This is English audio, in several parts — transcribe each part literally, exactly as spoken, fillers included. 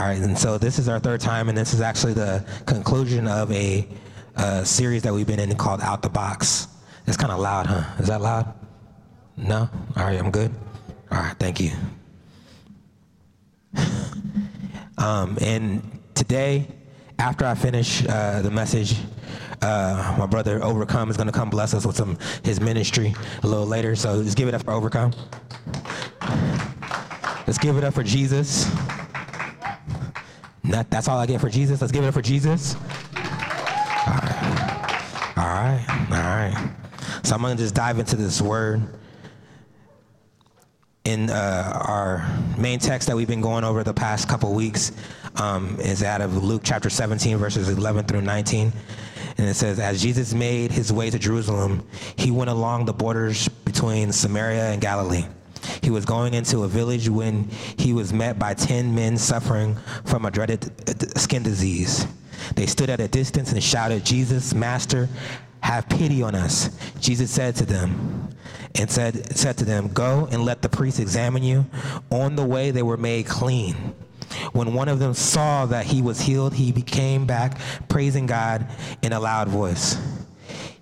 All right, and so this is our third time, and this is actually the conclusion of a uh, series that we've been in called Out the Box. It's kind of loud, huh? Is that loud? No? All right, I'm good? All right, thank you. um, and today, after I finish uh, the message, uh, my brother Overcome is going to come bless us with some his ministry a little later, so just give it up for Overcome. Let's give it up for Jesus. Not, that's all I get for Jesus. Let's give it up for Jesus. All right. All right. All right. So I'm going to just dive into this word. In uh, our main text that we've been going over the past couple weeks um, is out of Luke chapter seventeen, verses eleven through nineteen. And it says, as Jesus made his way to Jerusalem, he went along the borders between Samaria and Galilee. He was going into a village when he was met by ten men suffering from a dreaded skin disease. They stood at a distance and shouted, Jesus, Master, have pity on us. Jesus said to them, and said, said to them, go and let the priests examine you. On the way they were made clean. When one of them saw that he was healed, he came back praising God in a loud voice.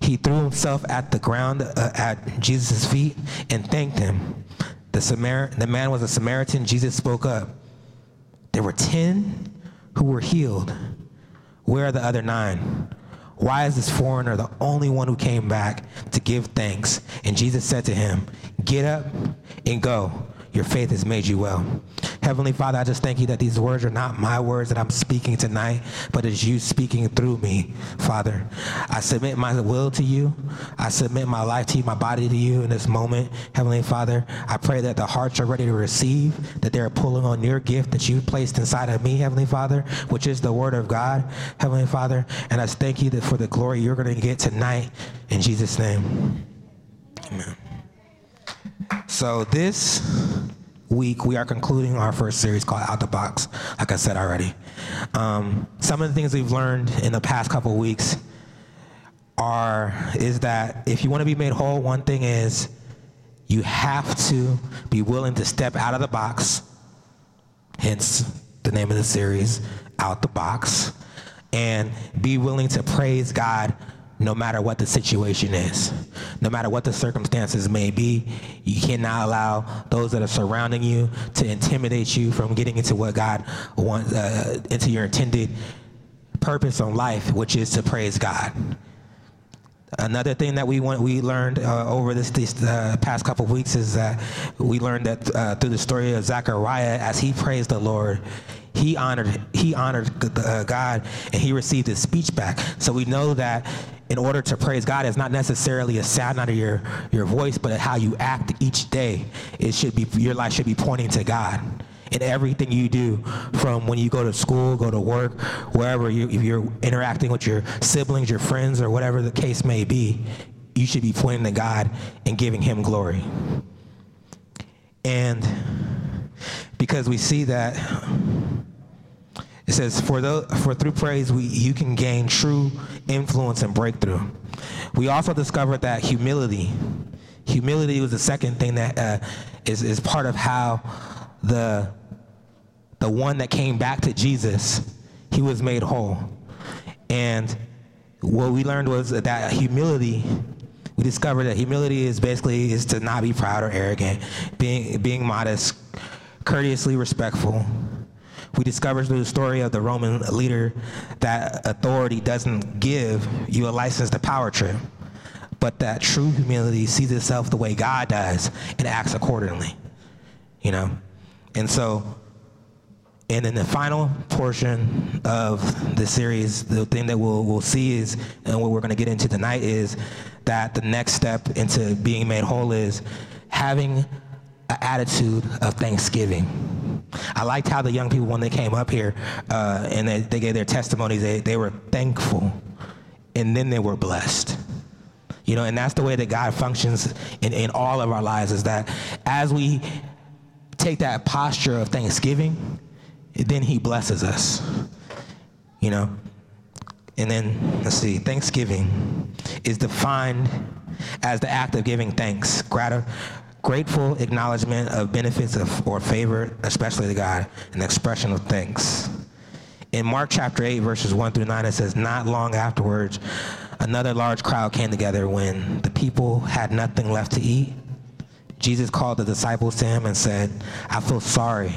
He threw himself at the ground uh, at Jesus' feet and thanked him. The, Samar- the man was a Samaritan. Jesus spoke up. There were ten who were healed. Where are the other nine? Why is this foreigner the only one who came back to give thanks? And Jesus said to him, get up and go. Your faith has made you well. Heavenly Father, I just thank you that these words are not my words that I'm speaking tonight, but it's you speaking through me, Father. I submit my will to you. I submit my life to you, my body to you in this moment, Heavenly Father. I pray that the hearts are ready to receive, that they're pulling on your gift that you placed inside of me, Heavenly Father, which is the word of God, Heavenly Father. And I thank you that for the glory you're going to get tonight in Jesus' name. Amen. So this week, we are concluding our first series called Out the Box, like I said already. Um, some of the things we've learned in the past couple weeks are, is that if you want to be made whole, one thing is you have to be willing to step out of the box, hence the name of the series, Out the Box, and be willing to praise God no matter what the situation is, no matter what the circumstances may be. You cannot allow those that are surrounding you to intimidate you from getting into what God wants, uh, into your intended purpose on life, which is to praise God. Another thing that we want, we learned uh, over this, this uh, past couple of weeks is that we learned that uh, through the story of Zachariah, as he praised the Lord, he honored he honored uh, God, and he received his speech back. So we know that in order to praise God, it's not necessarily a sound out of your, your voice, but how you act each day. It should be, your life should be pointing to God in everything you do, from when you go to school, go to work, wherever you, if you're interacting with your siblings, your friends, or whatever the case may be, you should be pointing to God and giving him glory. And because we see that, it says, for the, for through praise, we, you can gain true influence and breakthrough. We also discovered that humility, humility was the second thing that uh, is, is part of how the, the one that came back to Jesus, he was made whole. And what we learned was that humility, we discovered that humility is basically is to not be proud or arrogant, being, being modest, courteously respectful. We discovered through the story of the Roman leader that authority doesn't give you a license to power trip, but that true humility sees itself the way God does and acts accordingly, you know? And so, and in the final portion of the series, the thing that we'll, we'll see is, and what we're gonna get into tonight is that the next step into being made whole is having an attitude of thanksgiving. I liked how the young people, when they came up here uh, and they, they gave their testimonies, they, they were thankful, and then they were blessed. You know, and that's the way that God functions in, in all of our lives, is that as we take that posture of thanksgiving, then he blesses us, you know. And then, let's see, thanksgiving is defined as the act of giving thanks, grat- Grateful acknowledgement of benefits of, or favor, especially to God, an expression of thanks. In Mark chapter eight, verses one through nine, it says, not long afterwards, another large crowd came together. When the people had nothing left to eat, Jesus called the disciples to him and said, I feel sorry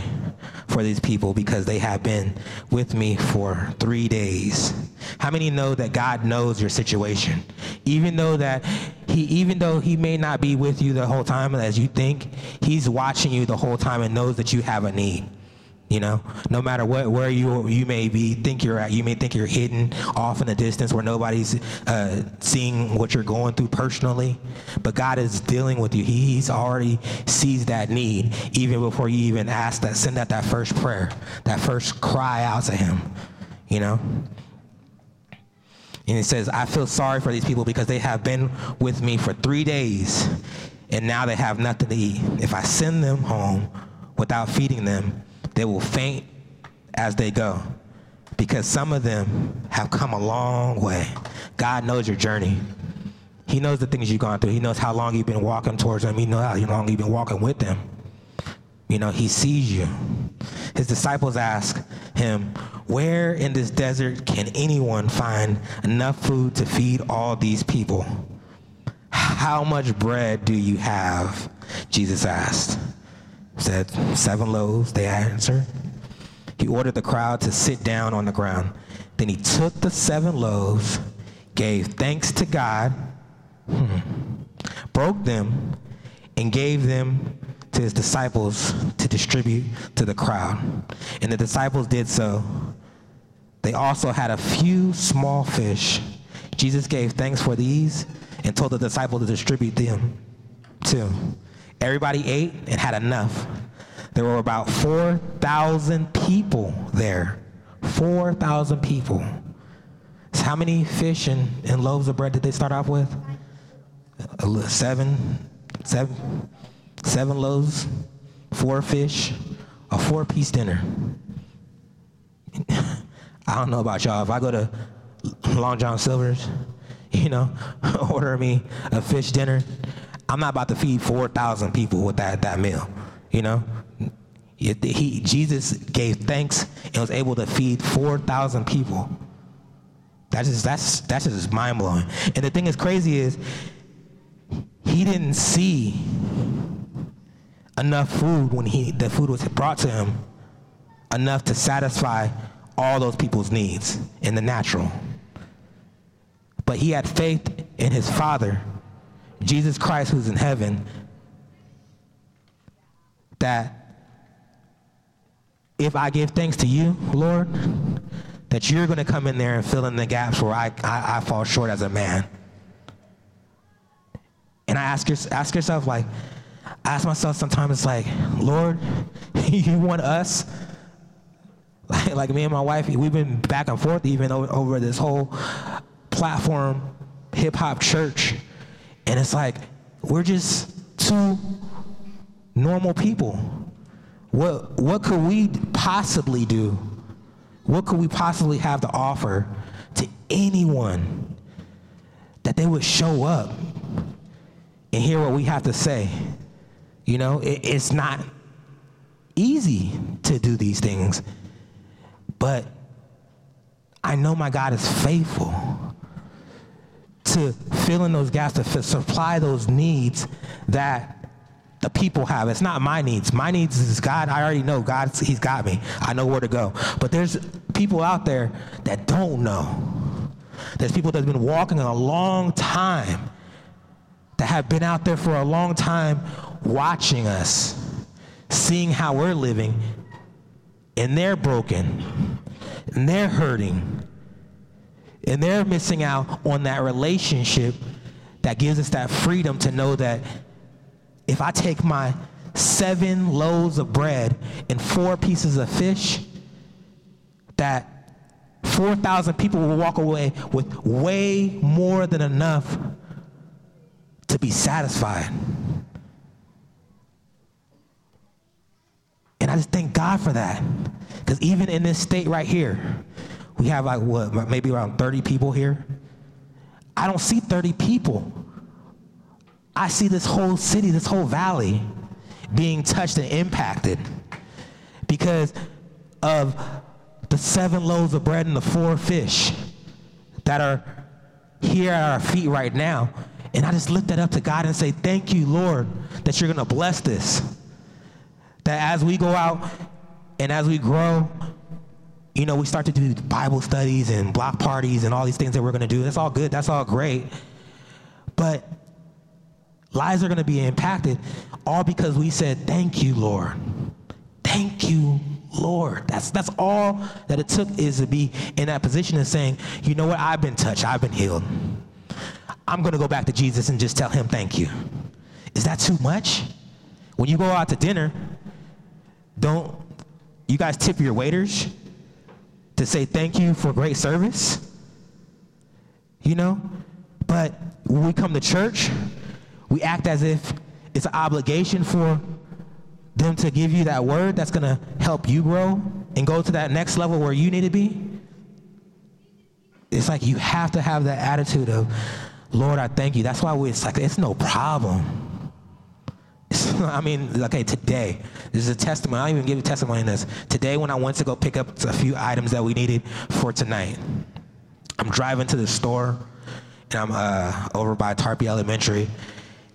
for these people because they have been with me for three days. How many know that God knows your situation? Even though that he, even though he may not be with you the whole time as you think, he's watching you the whole time and knows that you have a need. You know, no matter what, where you you may be, think you're at, you may think you're hidden off in the distance where nobody's uh, seeing what you're going through personally, but God is dealing with you. He, he's already sees that need even before you even ask that, send out that first prayer, that first cry out to him, you know? And it says, I feel sorry for these people because they have been with me for three days and now they have nothing to eat. If I send them home without feeding them, they will faint as they go because some of them have come a long way. God knows your journey. He knows the things you've gone through. He knows how long you've been walking towards him. He knows how long you've been walking with him. You know, he sees you. His disciples ask him, where in this desert can anyone find enough food to feed all these people? How much bread do you have? Jesus asked. Said, seven loaves, they answered. He ordered the crowd to sit down on the ground. Then he took the seven loaves, gave thanks to God, hmm, broke them, and gave them to his disciples to distribute to the crowd. And the disciples did so. They also had a few small fish. Jesus gave thanks for these and told the disciples to distribute them too. Everybody ate and had enough. There were about four thousand people there. four thousand people. So how many fish and, and loaves of bread did they start off with? Seven, seven, seven loaves, four fish, a four-piece dinner. I don't know about y'all. If I go to Long John Silver's, you know, order me a fish dinner, I'm not about to feed four thousand people with that, that meal, you know? He, Jesus gave thanks and was able to feed four thousand people. That's just, that's, that's just mind-blowing. And the thing that's crazy is he didn't see enough food when he the food was brought to him, enough to satisfy all those people's needs in the natural. But he had faith in his Father, Jesus Christ, who's in heaven, that if I give thanks to you, Lord, that you're going to come in there and fill in the gaps where I, I, I fall short as a man. And I ask, your, ask yourself, like, I ask myself sometimes, it's like, Lord, you want us? Like, like me and my wife, we've been back and forth even over, over this whole platform, hip-hop church. And it's like, we're just two normal people. What what could we possibly do? What could we possibly have to offer to anyone that they would show up and hear what we have to say? You know, it, it's not easy to do these things, but I know my God is faithful to fill in those gaps, to f- supply those needs that the people have. It's not my needs. My needs is God. I already know God. He's got me. I know where to go. But there's people out there that don't know. There's people that have been walking a long time, that have been out there for a long time watching us, seeing how we're living, and they're broken, and they're hurting, and they're missing out on that relationship that gives us that freedom to know that if I take my seven loaves of bread and four pieces of fish, that four thousand people will walk away with way more than enough to be satisfied. And I just thank God for that. Because even in this state right here, we have like what, maybe around thirty people here. I don't see thirty people. I see this whole city, this whole valley being touched and impacted because of the seven loaves of bread and the four fish that are here at our feet right now. And I just lift that up to God and say, thank you, Lord, that you're going to bless this. That as we go out and as we grow, you know, we start to do Bible studies and block parties and all these things that we're going to do. That's all good. That's all great. But lives are going to be impacted all because we said, thank you, Lord. Thank you, Lord. That's that's all that it took is to be in that position of saying, you know what? I've been touched. I've been healed. I'm going to go back to Jesus and just tell him thank you. Is that too much? When you go out to dinner, don't you guys tip your waiters to say thank you for great service? You know? But when we come to church, we act as if it's an obligation for them to give you that word that's going to help you grow and go to that next level where you need to be. It's like you have to have that attitude of, Lord, I thank you. That's why we, it's like, it's no problem. It's, I mean, okay, today, this is a testimony. I don't even give a testimony in this. Today, when I went to go pick up a few items that we needed for tonight, I'm driving to the store, and I'm uh, over by Tarpey Elementary,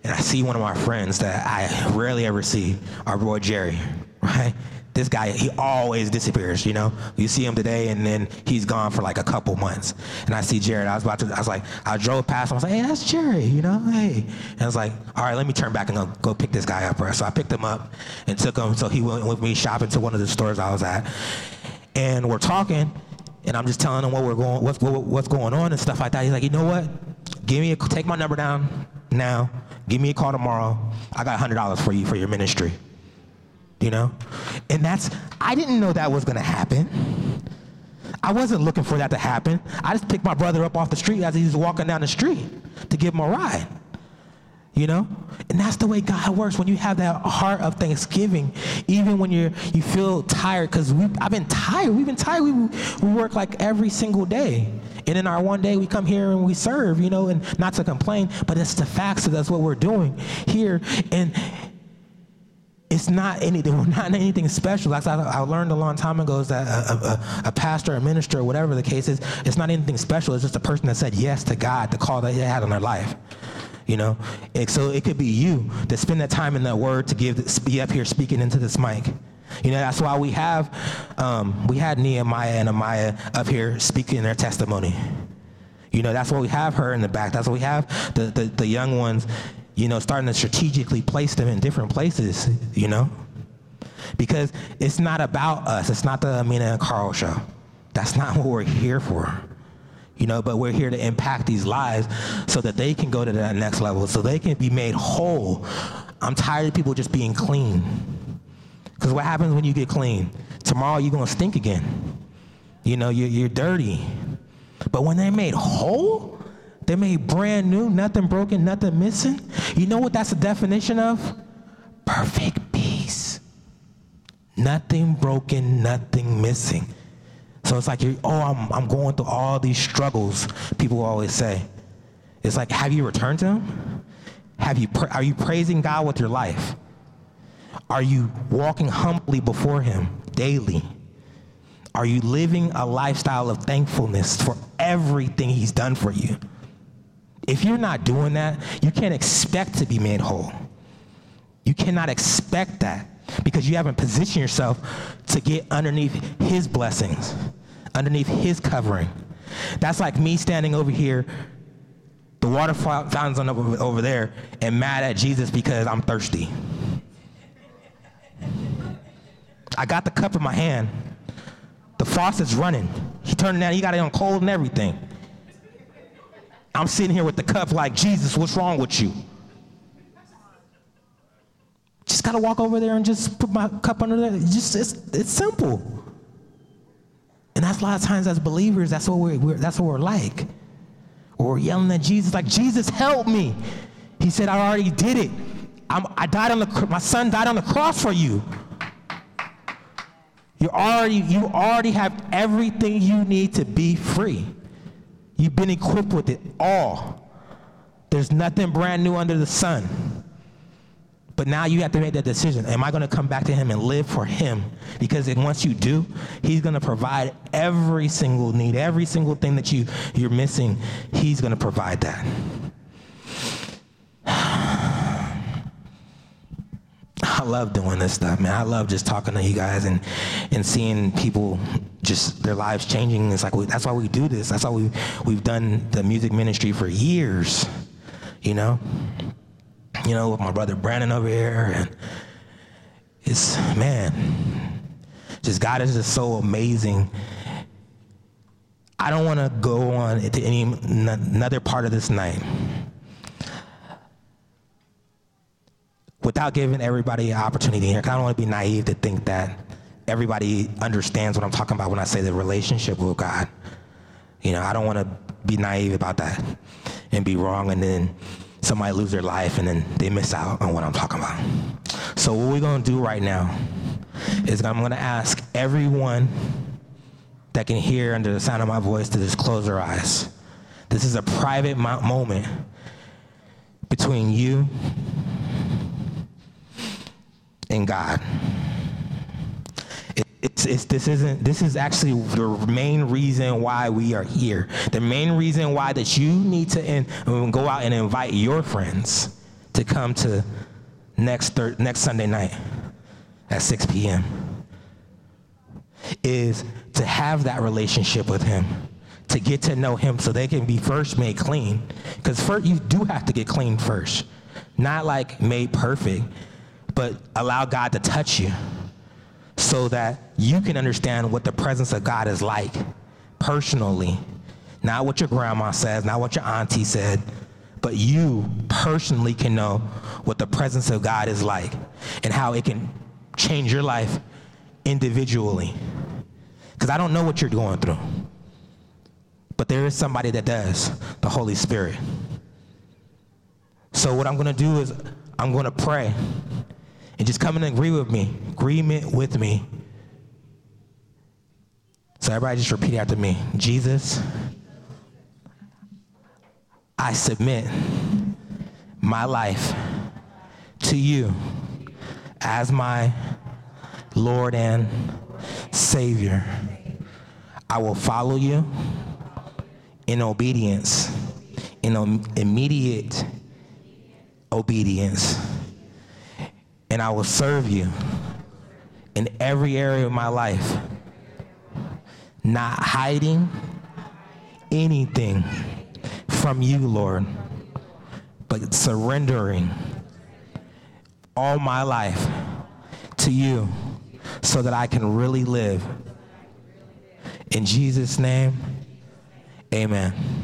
and I see one of my friends that I rarely ever see, our boy Jerry, right? This guy, he always disappears, you know? You see him today, and then he's gone for like a couple months. And I see Jared, I was about to, I was like, I drove past him, I was like, hey, that's Jerry, you know, hey. And I was like, all right, let me turn back and go, go pick this guy up, bro. So I picked him up and took him, so he went with me shopping to one of the stores I was at. And we're talking, and I'm just telling him what we're going, what's, what, what's going on and stuff like that. He's like, you know what? Give me a, take my number down now, give me a call tomorrow. I got one hundred dollars for you for your ministry. You know? And that's, I didn't know that was gonna happen. I wasn't looking for that to happen. I just picked my brother up off the street as he was walking down the street to give him a ride, you know? And that's the way God works. When you have that heart of thanksgiving, even when you're, you feel tired, because I've been tired, we've been tired. We, we work like every single day. And in our one day, we come here and we serve, you know, and not to complain, but it's the facts, so that's what we're doing here. And it's not anything, we're not anything special. Like I learned a long time ago is that a, a, a pastor, a minister, whatever the case is, it's not anything special. It's just a person that said yes to God, the call that they had on their life, you know? And so it could be you to spend that time in that word to give, be up here speaking into this mic. You know, that's why we have, um, we had Nehemiah and Amaya up here speaking their testimony. You know, that's why we have her in the back. That's why we have the, the, the young ones, you know, starting to strategically place them in different places, you know? Because it's not about us. It's not the Amina and Carl show. That's not what we're here for, you know? But we're here to impact these lives so that they can go to that next level, so they can be made whole. I'm tired of people just being clean. Because what happens when you get clean? Tomorrow you're gonna stink again. You know, you're, you're dirty. But when they're made whole, they made brand new, nothing broken, nothing missing. You know what that's the definition of? Perfect peace. Nothing broken, nothing missing. So it's like, you're, oh, I'm, I'm going through all these struggles, people always say. It's like, have you returned to him? Have you, are you praising God with your life? Are you walking humbly before him daily? Are you living a lifestyle of thankfulness for everything he's done for you? If you're not doing that, you can't expect to be made whole. You cannot expect that because you haven't positioned yourself to get underneath his blessings, underneath his covering. That's like me standing over here, the water fountain's on over, over there, and mad at Jesus because I'm thirsty. I got the cup in my hand. The faucet's running. He turned it down, he got it on cold and everything. I'm sitting here with the cup like, Jesus, what's wrong with you? Just gotta walk over there and just put my cup under there. It's just, it's, it's simple. And that's a lot of times as believers, that's what we're, we're, that's what we're like. We're yelling at Jesus like, Jesus, help me. He said, I already did it. I'm, I died on the, my son died on the cross for you. You already, you already have everything you need to be free. You've been equipped with it all. There's nothing brand new under the sun. But now you have to make that decision. Am I going to come back to him and live for him? Because once you do, he's going to provide every single need, every single thing that you, you're missing. He's going to provide that. I love doing this stuff, man. I love just talking to you guys and, and seeing people just their lives changing. It's like, well, that's why we do this. That's why we, we've done the music ministry for years, you know? You know, with my brother Brandon over here, and it's, man, just God is just so amazing. I don't want to go on to any n- another part of this night without giving everybody an opportunity here. I don't want to be naive to think that everybody understands what I'm talking about when I say the relationship with God. You know, I don't want to be naive about that and be wrong, and then somebody lose their life and then they miss out on what I'm talking about. So what we're gonna do right now is I'm gonna ask everyone that can hear under the sound of my voice to just close their eyes. This is a private moment between you and God. It's, it's, this isn't. This is actually the main reason why we are here. The main reason why that you need to in, go out and invite your friends to come to next thir- next Sunday night at six p.m. is to have that relationship with him, to get to know him, so they can be first made clean. Because first you do have to get clean first, not like made perfect, but allow God to touch you, so that you can understand what the presence of God is like personally. Not what your grandma says, not what your auntie said, but you personally can know what the presence of God is like and how it can change your life individually. Because I don't know what you're going through, but there is somebody that does, the Holy Spirit. So what I'm gonna do is I'm gonna pray. And just come and agree with me, agreement with me. So everybody just repeat after me. Jesus, I submit my life to you as my Lord and Savior. I will follow you in obedience, in immediate obedience. And I will serve you in every area of my life, not hiding anything from you, Lord, but surrendering all my life to you so that I can really live. In Jesus' name, amen.